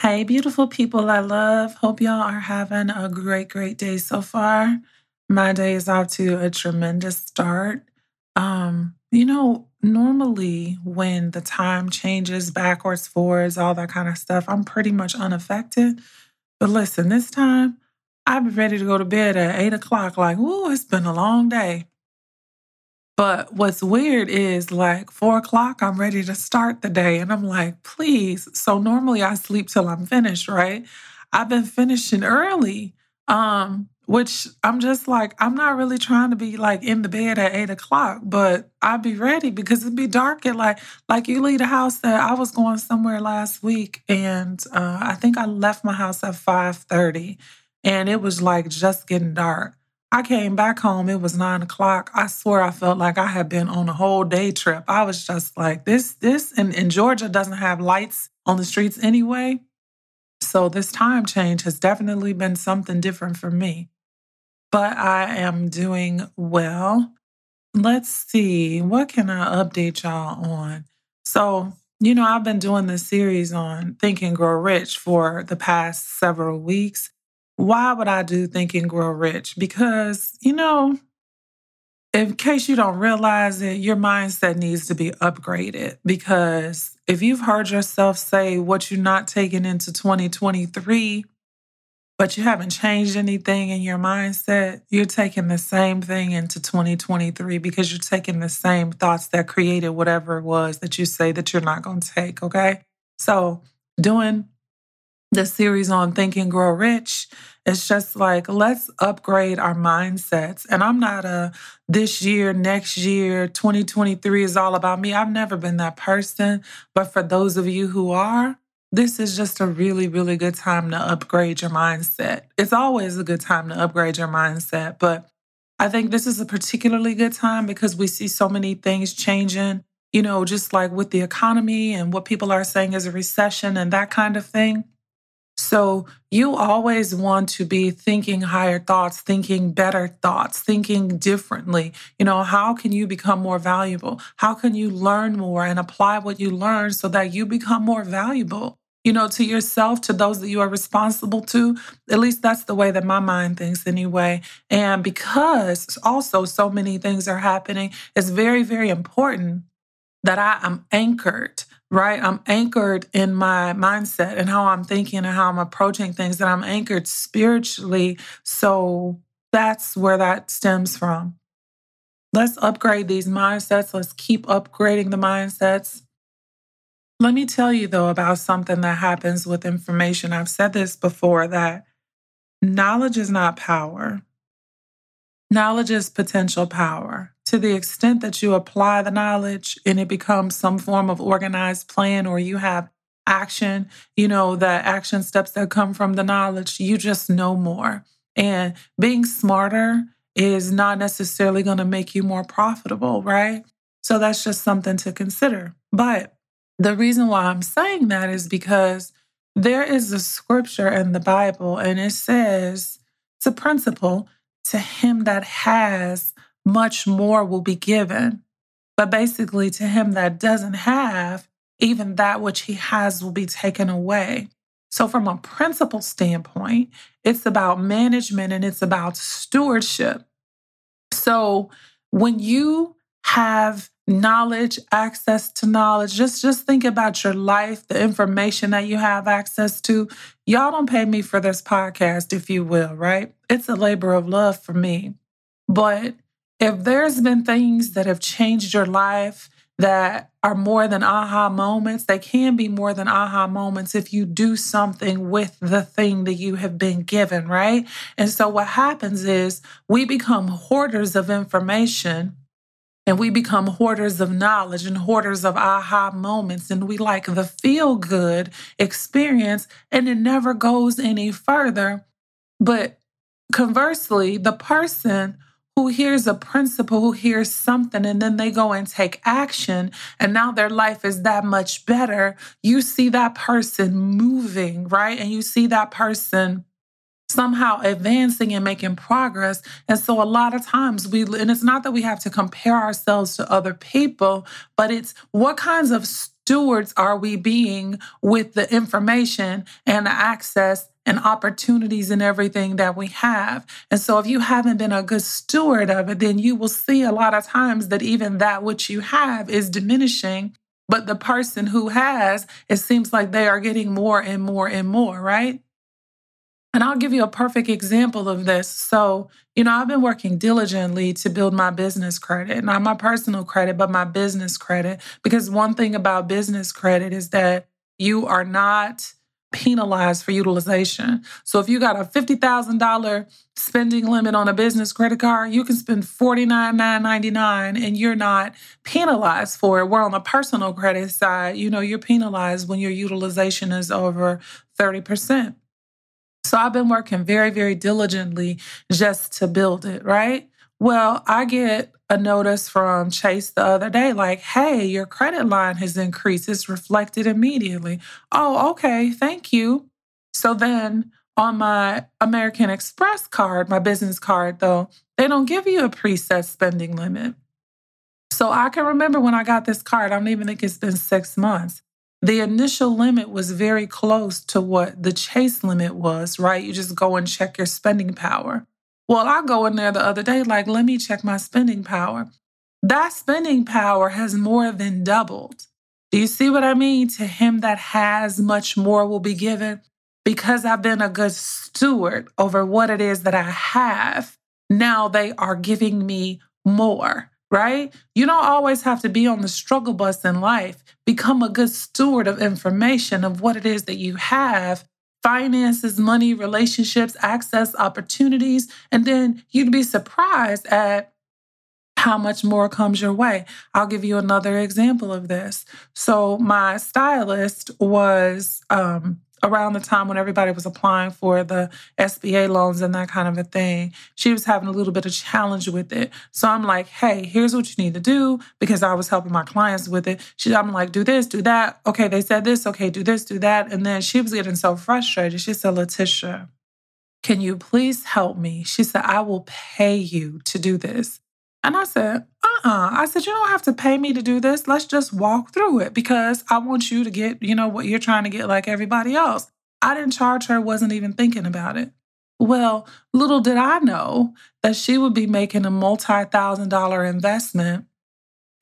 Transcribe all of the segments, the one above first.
Hey, beautiful people I love. Hope y'all are having a great day so far. My day is off to a tremendous start. Normally when the time changes backwards, forwards, all that kind of stuff, I'm pretty much unaffected. But listen, this time I've been ready to go to bed at 8 o'clock. Like, ooh, it's been a long day. But what's weird is like 4 o'clock, I'm ready to start the day. And I'm like, please. So normally I sleep till I'm finished, right? I've been finishing early. Which I'm just like, I'm not really trying to be like in the bed at 8 o'clock, but I'll be ready because it'd be dark at like you leave the house that I was going somewhere last week. And I think I left my house at 5:30 and it was like just getting dark. I came back home. It was 9 o'clock. I swear I felt like I had been on a whole day trip. I was just like this. And Georgia doesn't have lights on the streets anyway. So this time change has definitely been something different for me. But I am doing well. Let's see, what can I update y'all on? So, I've been doing this series on Think and Grow Rich for the past several weeks. Why would I do Think and Grow Rich? Because, in case you don't realize it, your mindset needs to be upgraded. Because if you've heard yourself say what you're not taking into 2023, but you haven't changed anything in your mindset, you're taking the same thing into 2023 because you're taking the same thoughts that created whatever it was that you say that you're not going to take, okay? So doing the series on Think and Grow Rich, it's just like, let's upgrade our mindsets. And I'm not a this year, next year, 2023 is all about me. I've never been that person. But for those of you who are, this is just a really, really good time to upgrade your mindset. It's always a good time to upgrade your mindset, but I think this is a particularly good time because we see so many things changing, just like with the economy and what people are saying is a recession and that kind of thing. So you always want to be thinking higher thoughts, thinking better thoughts, thinking differently. How can you become more valuable? How can you learn more and apply what you learn so that you become more valuable, to yourself, to those that you are responsible to? At least that's the way that my mind thinks anyway. And because also so many things are happening, it's very, very important that I am anchored, right? I'm anchored in my mindset and how I'm thinking and how I'm approaching things, that I'm anchored spiritually. So that's where that stems from. Let's upgrade these mindsets. Let's keep upgrading the mindsets. Let me tell you, though, about something that happens with information. I've said this before, that knowledge is not power. Knowledge is potential power. To the extent that you apply the knowledge and it becomes some form of organized plan, or you have action, the action steps that come from the knowledge, you just know more. And being smarter is not necessarily going to make you more profitable, right? So that's just something to consider. But the reason why I'm saying that is because there is a scripture in the Bible, and it says, it's a principle, to him that has much more will be given. But basically, to him that doesn't have, even that which he has will be taken away. So from a principle standpoint, it's about management and it's about stewardship. So when you have knowledge, access to knowledge, just think about your life, the information that you have access to. Y'all don't pay me for this podcast, if you will, right? It's a labor of love for me. But if there's been things that have changed your life that are more than aha moments, they can be more than aha moments if you do something with the thing that you have been given, right? And so what happens is we become hoarders of information and we become hoarders of knowledge and hoarders of aha moments, and we like the feel-good experience, and it never goes any further. But conversely, the person who hears a principle, who hears something, and then they go and take action, and now their life is that much better, you see that person moving, right? And you see that person somehow advancing and making progress. And so a lot of times and it's not that we have to compare ourselves to other people, but it's what kinds of stewards are we being with the information and the access and opportunities and everything that we have. And so if you haven't been a good steward of it, then you will see a lot of times that even that which you have is diminishing, but the person who has, it seems like they are getting more and more and more, right? And I'll give you a perfect example of this. So, I've been working diligently to build my business credit, not my personal credit, but my business credit. Because one thing about business credit is that you are not penalized for utilization. So if you got a $50,000 spending limit on a business credit card, you can spend $49,999 and you're not penalized for it. Where on the personal credit side, you're penalized when your utilization is over 30%. So I've been working very, very diligently just to build it, right? Well, I get a notice from Chase the other day, like, hey, your credit line has increased. It's reflected immediately. Oh, okay, thank you. So then on my American Express card, my business card, though, they don't give you a preset spending limit. So I can remember when I got this card, I don't even think it's been 6 months. The initial limit was very close to what the Chase limit was, right? You just go and check your spending power. Well, I go in there the other day, like, let me check my spending power. That spending power has more than doubled. Do you see what I mean? To him that has, much more will be given. Because I've been a good steward over what it is that I have, now they are giving me more. Right? You don't always have to be on the struggle bus in life. Become a good steward of information, of what it is that you have, finances, money, relationships, access, opportunities, and then you'd be surprised at how much more comes your way. I'll give you another example of this. So my stylist was around the time when everybody was applying for the SBA loans and that kind of a thing, she was having a little bit of challenge with it. So I'm like, hey, here's what you need to do, because I was helping my clients with it. I'm like, do this, do that. Okay, they said this. Okay, do this, do that. And then she was getting so frustrated. She said, Leticia, can you please help me? She said, I will pay you to do this. And I said, I said, you don't have to pay me to do this. Let's just walk through it, because I want you to get, what you're trying to get like everybody else. I didn't charge her, wasn't even thinking about it. Well, little did I know that she would be making a multi-thousand-dollar investment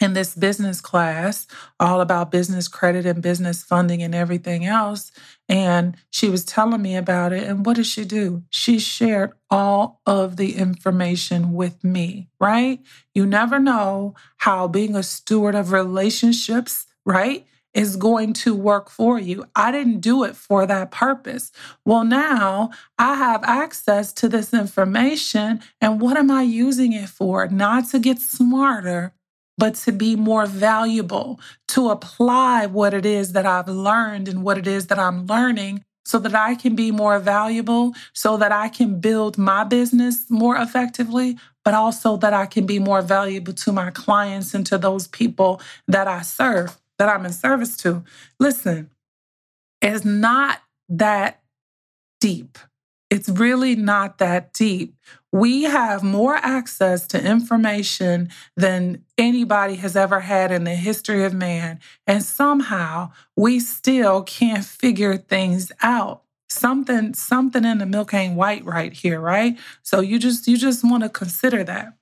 in this business class, all about business credit and business funding and everything else. And she was telling me about it. And what did she do? She shared all of the information with me, right? You never know how being a steward of relationships, right, is going to work for you. I didn't do it for that purpose. Well, now I have access to this information. And what am I using it for? Not to get smarter, but to be more valuable, to apply what it is that I've learned and what it is that I'm learning, so that I can be more valuable, so that I can build my business more effectively, but also that I can be more valuable to my clients and to those people that I serve, that I'm in service to. Listen, it's not that deep. It's really not that deep. We have more access to information than anybody has ever had in the history of man. And somehow we still can't figure things out. Something in the milk ain't white right here, right? So you just want to consider that.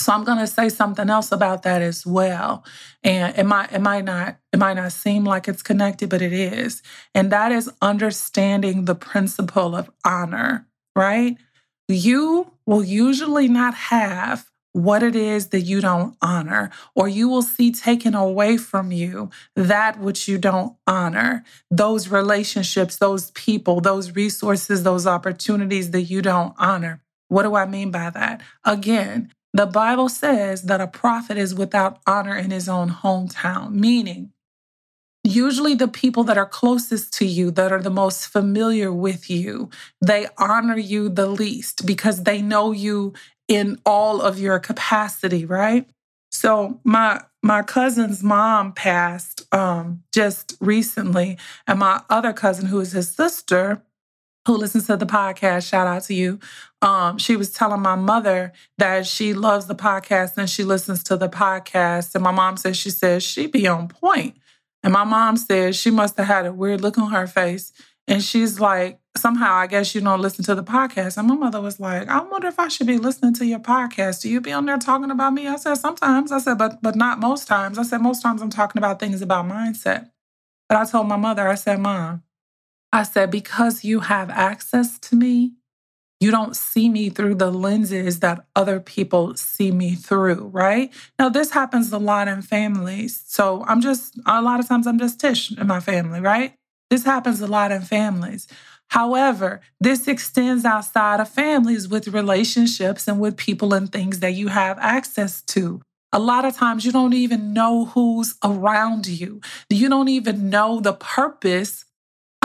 So I'm going to say something else about that as well. And it might not seem like it's connected, but it is. And that is understanding the principle of honor, right? You will usually not have what it is that you don't honor, or you will see taken away from you that which you don't honor, those relationships, those people, those resources, those opportunities that you don't honor. What do I mean by that? Again, The Bible says that a prophet is without honor in his own hometown, meaning usually the people that are closest to you, that are the most familiar with you, they honor you the least because they know you in all of your capacity, right? So my cousin's mom passed just recently, and my other cousin, who is his sister, who listens to the podcast, shout out to you. She was telling my mother that she loves the podcast and she listens to the podcast. And my mom says, she says, she be on point. And my mom says, she must have had a weird look on her face. And she's like, somehow, I guess you don't listen to the podcast. And my mother was like, I wonder if I should be listening to your podcast. Do you be on there talking about me? I said, sometimes. I said, but not most times. I said, most times I'm talking about things about mindset. But I told my mother, I said, Mom, I said, because you have access to me, you don't see me through the lenses that other people see me through, right? Now, this happens a lot in families. So a lot of times I'm just Tish in my family, right? This happens a lot in families. However, this extends outside of families with relationships and with people and things that you have access to. A lot of times you don't even know who's around you. You don't even know the purpose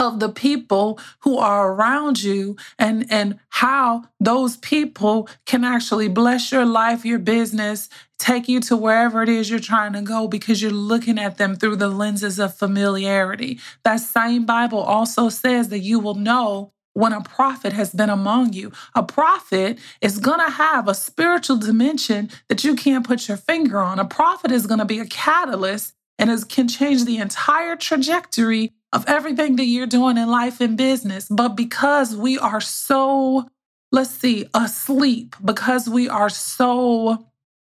of the people who are around you and how those people can actually bless your life, your business, take you to wherever it is you're trying to go because you're looking at them through the lenses of familiarity. That same Bible also says that you will know when a prophet has been among you. A prophet is going to have a spiritual dimension that you can't put your finger on. A prophet is going to be a catalyst and it can change the entire trajectory of everything that you're doing in life and business. But because we are so, asleep, because we are so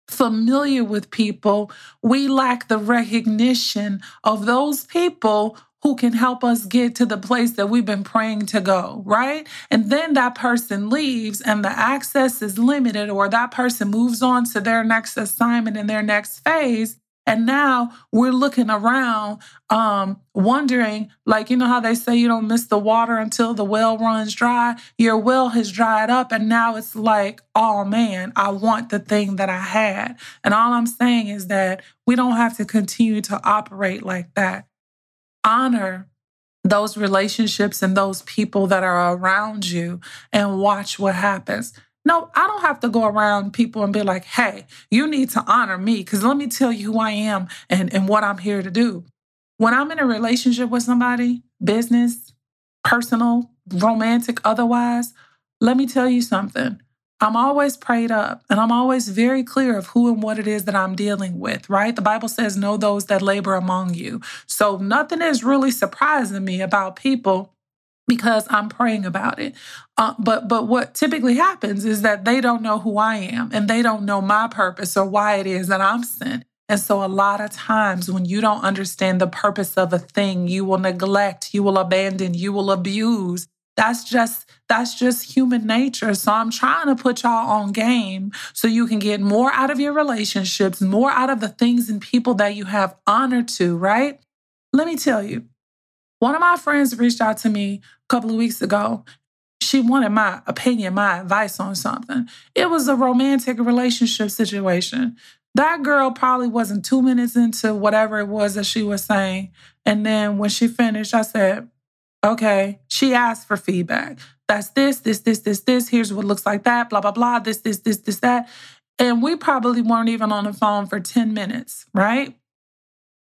familiar with people, we lack the recognition of those people who can help us get to the place that we've been praying to go, right? And then that person leaves and the access is limited, or that person moves on to their next assignment and their next phase. And now we're looking around, wondering, you know how they say you don't miss the water until the well runs dry? Your well has dried up, and now it's like, oh man, I want the thing that I had. And all I'm saying is that we don't have to continue to operate like that. Honor those relationships and those people that are around you and watch what happens. No, I don't have to go around people and be like, hey, you need to honor me because let me tell you who I am and what I'm here to do. When I'm in a relationship with somebody, business, personal, romantic, otherwise, let me tell you something. I'm always prayed up and I'm always very clear of who and what it is that I'm dealing with, right? The Bible says, know those that labor among you. So nothing is really surprising me about people because I'm praying about it. But what typically happens is that they don't know who I am and they don't know my purpose or why it is that I'm sent. And so a lot of times when you don't understand the purpose of a thing, you will neglect, you will abandon, you will abuse. That's just human nature. So I'm trying to put y'all on game so you can get more out of your relationships, more out of the things and people that you have honor to, right? Let me tell you, one of my friends reached out to me a couple of weeks ago. She wanted my opinion, my advice on something. It was a romantic relationship situation. That girl probably wasn't 2 minutes into whatever it was that she was saying. And then when she finished, I said, okay, she asked for feedback. That's this. Here's what looks like that, blah, blah, blah, this, that. And we probably weren't even on the phone for 10 minutes, right?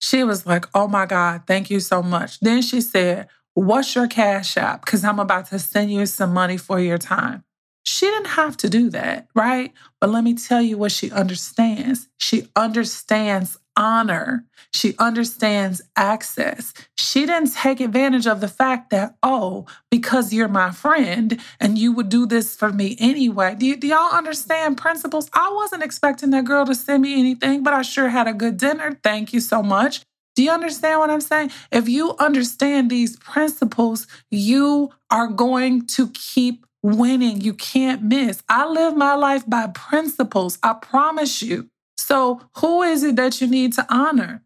She was like, oh my God, thank you so much. Then she said, what's your Cash App? Because I'm about to send you some money for your time. She didn't have to do that, right? But let me tell you what she understands. She understands honor. She understands access. She didn't take advantage of the fact that, oh, because you're my friend and you would do this for me anyway. Do y'all understand principles? I wasn't expecting that girl to send me anything, but I sure had a good dinner. Thank you so much. Do you understand what I'm saying? If you understand these principles, you are going to keep winning. You can't miss. I live my life by principles. I promise you. So who is it that you need to honor?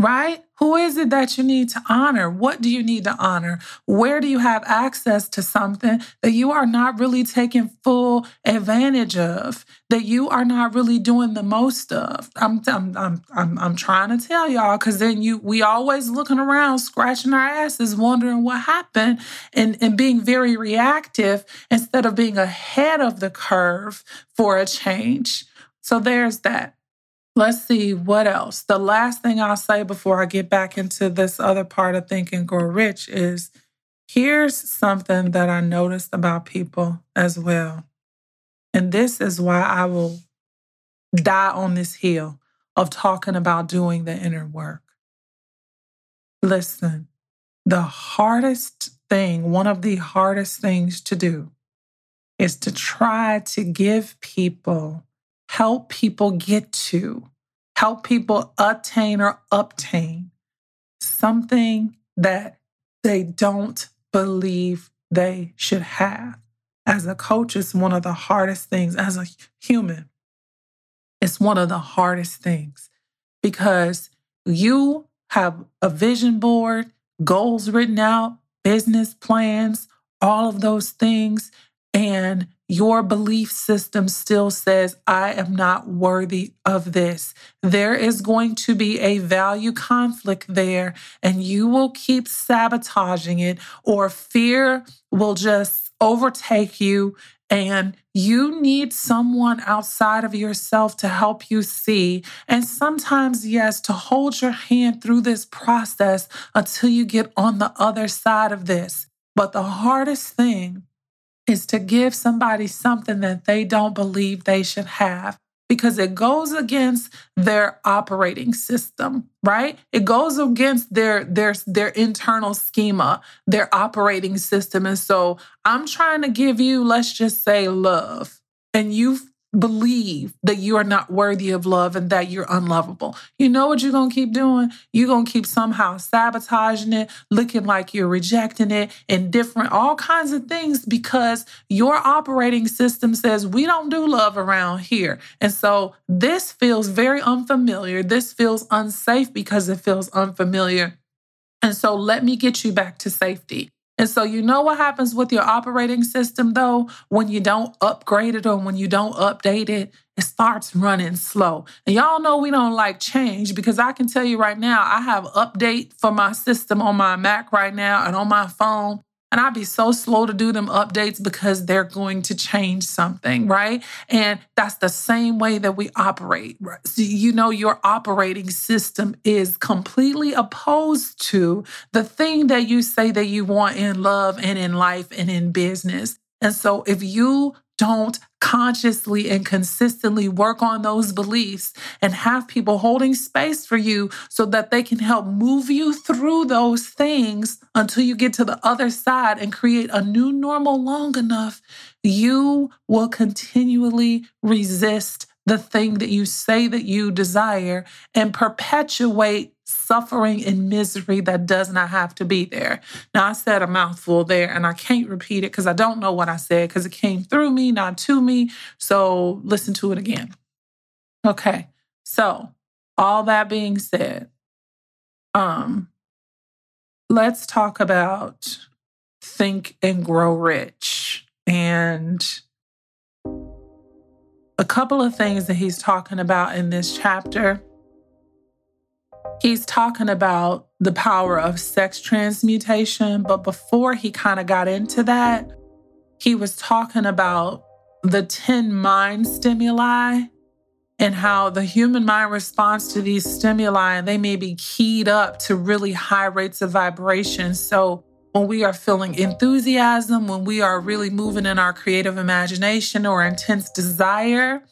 right? Who is it that you need to honor? What do you need to honor? Where do you have access to something that you are not really taking full advantage of, that you are not really doing the most of? I'm trying to tell y'all, because then we always looking around, scratching our asses, wondering what happened, and being very reactive instead of being ahead of the curve for a change. So there's that. Let's see what else. The last thing I'll say before I get back into this other part of Think and Grow Rich is, here's something that I noticed about people as well. And this is why I will die on this hill of talking about doing the inner work. Listen, the hardest thing, one of the hardest things to do is to try to help people get to, help people attain or obtain something that they don't believe they should have. As a coach, it's one of the hardest things. As a human, it's one of the hardest things, because you have a vision board, goals written out, business plans, all of those things, and your belief system still says, I am not worthy of this. There is going to be a value conflict there, and you will keep sabotaging it, or fear will just overtake you. And you need someone outside of yourself to help you see. And sometimes, yes, to hold your hand through this process until you get on the other side of this. But the hardest thing is to give somebody something that they don't believe they should have, because it goes against their operating system, right? It goes against their internal schema, their operating system. And so I'm trying to give you, let's just say, love, and you believe that you are not worthy of love and that you're unlovable. You know what you're going to keep doing? You're going to keep somehow sabotaging it, looking like you're rejecting it, and different, all kinds of things, because your operating system says, we don't do love around here. And so this feels very unfamiliar. This feels unsafe because it feels unfamiliar. And so let me get you back to safety. And so you know what happens with your operating system, though, when you don't upgrade it or when you don't update it? It starts running slow. And y'all know we don't like change, because I can tell you right now, I have update for my system on my Mac right now and on my phone. And I'd be so slow to do them updates because they're going to change something, right? And that's the same way that we operate. Right? So you know your operating system is completely opposed to the thing that you say that you want in love and in life and in business. And so if you don't consciously and consistently work on those beliefs and have people holding space for you so that they can help move you through those things until you get to the other side and create a new normal long enough, you will continually resist the thing that you say that you desire and perpetuate suffering and misery that does not have to be there. Now, I said a mouthful there, and I can't repeat it because I don't know what I said, because it came through me, not to me. So listen to it again. Okay. So all that being said, let's talk about Think and Grow Rich, and a couple of things that he's talking about in this chapter. He's talking about the power of sex transmutation, but before he kind of got into that, he was talking about the 10 mind stimuli and how the human mind responds to these stimuli, and they may be keyed up to really high rates of vibration. So when we are feeling enthusiasm, when we are really moving in our creative imagination or intense desire,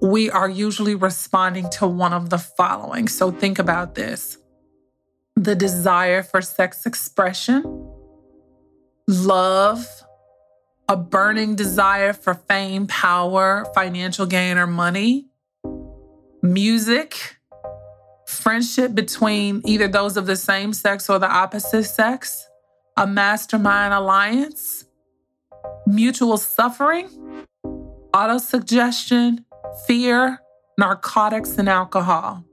we are usually responding to one of the following. So think about this: the desire for sex expression, love, a burning desire for fame, power, financial gain, or money, music, friendship between either those of the same sex or the opposite sex, a mastermind alliance, mutual suffering, autosuggestion, fear, narcotics, and alcohol.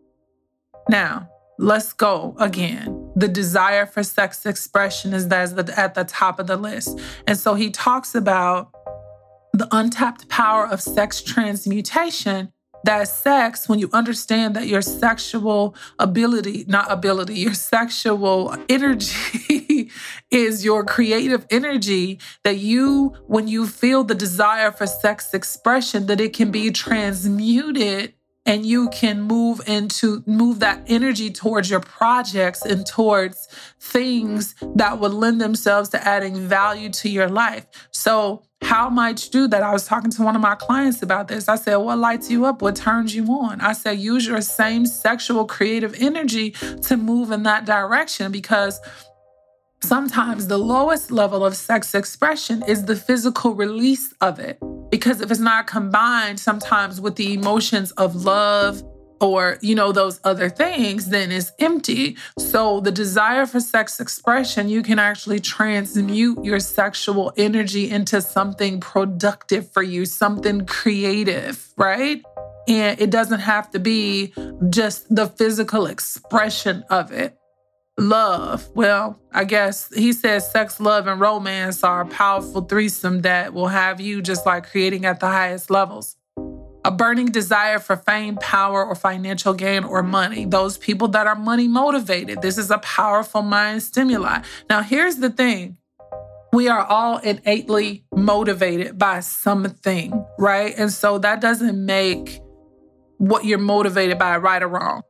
Now, Let's go again. The desire for sex expression is at the top of the list. And so he talks about the untapped power of sex transmutation, that sex, when you understand that your sexual your sexual energy is your creative energy, that you, when you feel the desire for sex expression, that it can be transmuted and you can move that energy towards your projects and towards things that would lend themselves to adding value to your life. So how might you do that? I was talking to one of my clients about this. I said, what lights you up? What turns you on? I said, use your same sexual creative energy to move in that direction, because sometimes the lowest level of sex expression is the physical release of it. Because if it's not combined sometimes with the emotions of love or, those other things, then it's empty. So the desire for sex expression, you can actually transmute your sexual energy into something productive for you, something creative, right? And it doesn't have to be just the physical expression of it. Love. Well, I guess he says sex, love, and romance are a powerful threesome that will have you just like creating at the highest levels. A burning desire for fame, power, or financial gain or money. Those people that are money motivated. This is a powerful mind stimuli. Now, here's the thing. We are all innately motivated by something, right? And so that doesn't make what you're motivated by right or wrong.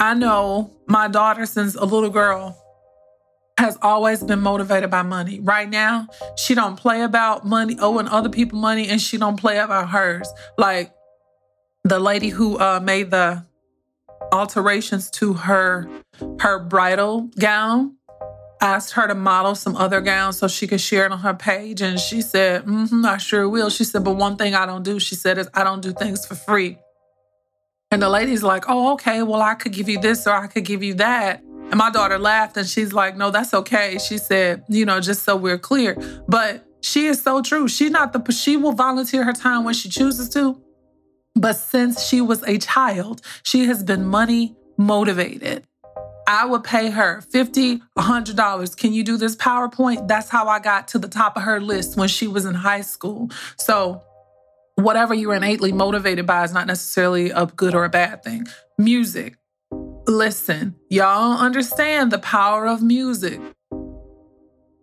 I know my daughter, since a little girl, has always been motivated by money. Right now, she don't play about money, owing other people money, and she don't play about hers. Like the lady who made the alterations to her bridal gown, asked her to model some other gowns so she could share it on her page. And she said, I sure will. She said, but one thing I don't do, she said, is I don't do things for free. And the lady's like, oh, okay, well, I could give you this or I could give you that. And my daughter laughed and she's like, no, that's okay. She said, just so we're clear. But she is so true. She will volunteer her time when she chooses to. But since she was a child, she has been money motivated. I would pay her $50, $100. Can you do this PowerPoint? That's how I got to the top of her list when she was in high school. So whatever you're innately motivated by is not necessarily a good or a bad thing. Music. Listen, y'all understand the power of music.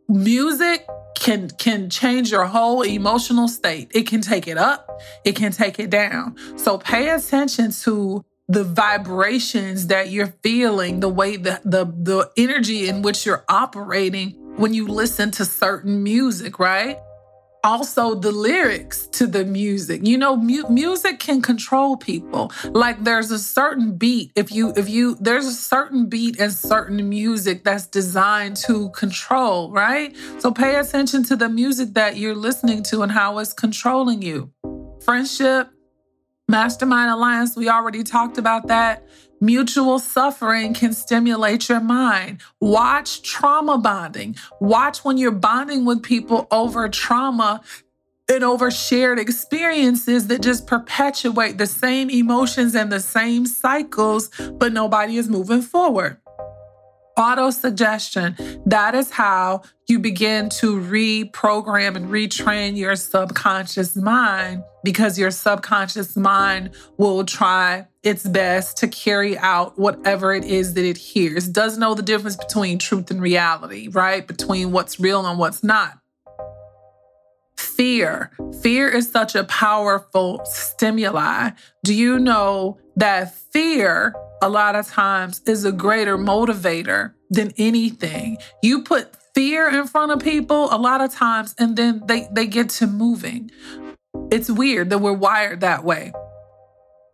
Music can change your whole emotional state. It can take it up. It can take it down. So pay attention to the vibrations that you're feeling, the way that the energy in which you're operating when you listen to certain music, right? Also, the lyrics to the music. Music can control people. Like there's a certain beat. If you there's a certain beat and certain music that's designed to control, right? So pay attention to the music that you're listening to and how it's controlling you. Friendship, mastermind alliance, we already talked about that. Mutual suffering can stimulate your mind. Watch trauma bonding. Watch when you're bonding with people over trauma and over shared experiences that just perpetuate the same emotions and the same cycles, but nobody is moving forward. Auto-suggestion. That is how you begin to reprogram and retrain your subconscious mind, because your subconscious mind will try its best to carry out whatever it is that it hears. It does know the difference between truth and reality, right? Between what's real and what's not. Fear. Fear is such a powerful stimuli. Do you know that fear a lot of times is a greater motivator than anything? You put fear in front of people a lot of times, and then they get to moving. It's weird that we're wired that way.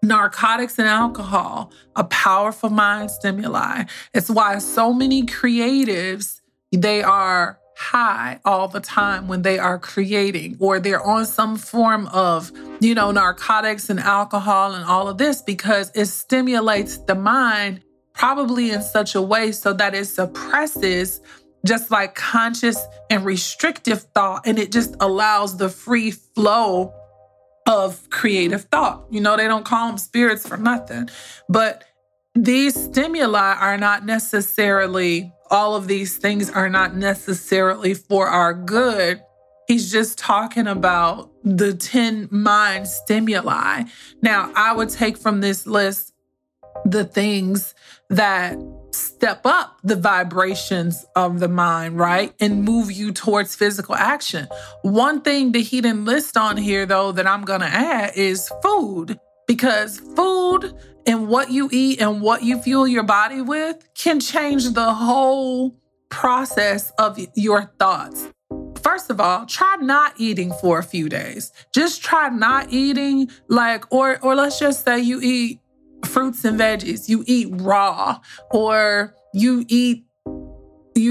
Narcotics and alcohol, a powerful mind stimuli. It's why so many creatives, they are high all the time when they are creating, or they're on some form of, narcotics and alcohol and all of this, because it stimulates the mind probably in such a way so that it suppresses just like conscious and restrictive thought, and it just allows the free flow of creative thought. They don't call them spirits for nothing, but these stimuli are not necessarily, all of these things are not necessarily for our good. He's just talking about the 10 mind stimuli. Now, I would take from this list the things that step up the vibrations of the mind, right? And move you towards physical action. One thing that he didn't list on here, though, that I'm going to add is food. Because food and what you eat and what you fuel your body with can change the whole process of your thoughts. First of all, try not eating for a few days. Just try not eating, or let's just say you eat fruits and veggies, you eat raw, or you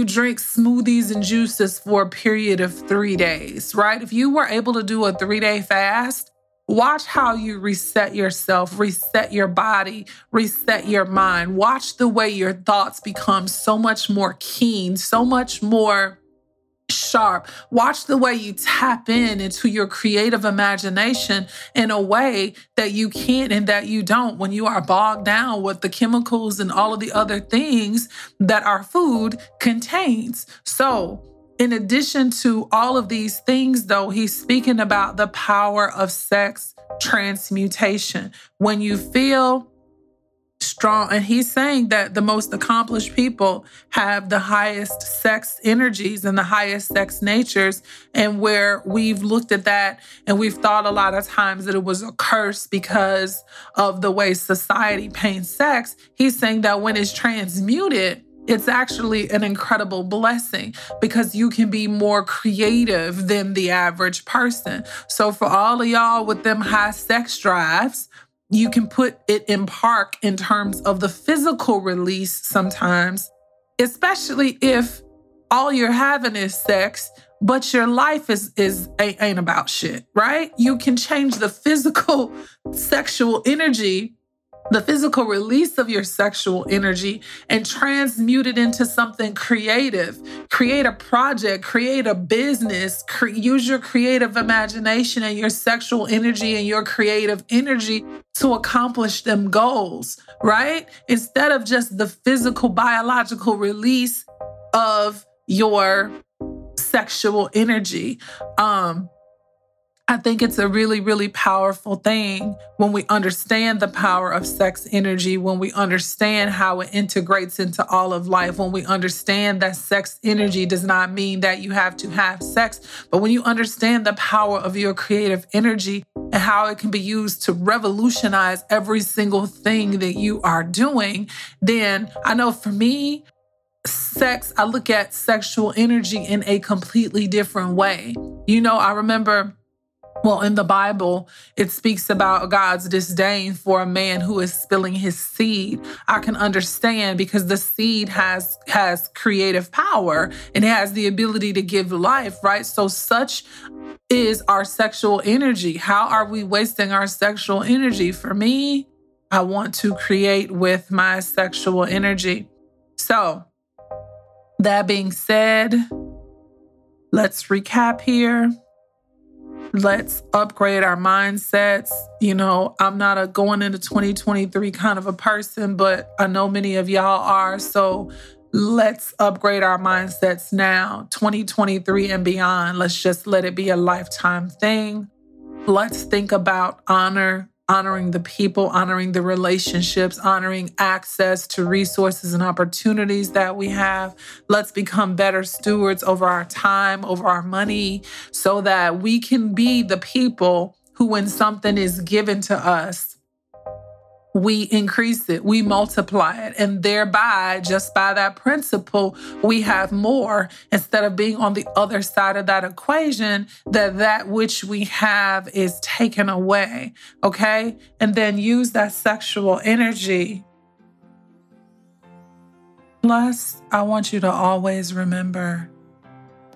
drink smoothies and juices for a period of 3 days, right? If you were able to do a 3-day fast, watch how you reset yourself, reset your body, reset your mind. Watch the way your thoughts become so much more keen, so much more sharp. Watch the way you tap into your creative imagination in a way that you can't and that you don't when you are bogged down with the chemicals and all of the other things that our food contains. So, in addition to all of these things, though, he's speaking about the power of sex transmutation. When you feel strong, and he's saying that the most accomplished people have the highest sex energies and the highest sex natures, and where we've looked at that and we've thought a lot of times that it was a curse because of the way society paints sex, he's saying that when it's transmuted, it's actually an incredible blessing because you can be more creative than the average person. So for all of y'all with them high sex drives, you can put it in park in terms of the physical release sometimes, especially if all you're having is sex, but your life ain't about shit, right? You can change the physical sexual energy, the physical release of your sexual energy, and transmute it into something creative. Create a project, create a business, use your creative imagination and your sexual energy and your creative energy to accomplish them goals, right? Instead of just the physical, biological release of your sexual energy. I think it's a really, really powerful thing when we understand the power of sex energy, when we understand how it integrates into all of life, when we understand that sex energy does not mean that you have to have sex, but when you understand the power of your creative energy and how it can be used to revolutionize every single thing that you are doing, then I know for me, sex, I look at sexual energy in a completely different way. You know, I remember... Well, in the Bible, it speaks about God's disdain for a man who is spilling his seed. I can understand because the seed has creative power and it has the ability to give life, right? So such is our sexual energy. How are we wasting our sexual energy? For me, I want to create with my sexual energy. So that being said, let's recap here. Let's upgrade our mindsets. You know, I'm not a going into 2023 kind of a person, but I know many of y'all are. So let's upgrade our mindsets now, 2023 and beyond. Let's just let it be a lifetime thing. Let's think about honoring the people, honoring the relationships, honoring access to resources and opportunities that we have. Let's become better stewards over our time, over our money, so that we can be the people who, when something is given to us, we increase it, we multiply it, and thereby, just by that principle, we have more instead of being on the other side of that equation, that which we have is taken away, okay? And then use that sexual energy. Plus, I want you to always remember,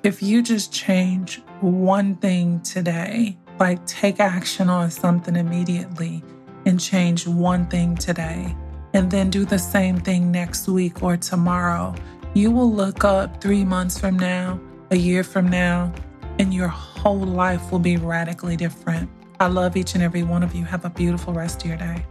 if you just change one thing today, like take action on something immediately, and change one thing today, and then do the same thing next week or tomorrow, you will look up 3 months from now, a year from now, and your whole life will be radically different. I love each and every one of you. Have a beautiful rest of your day.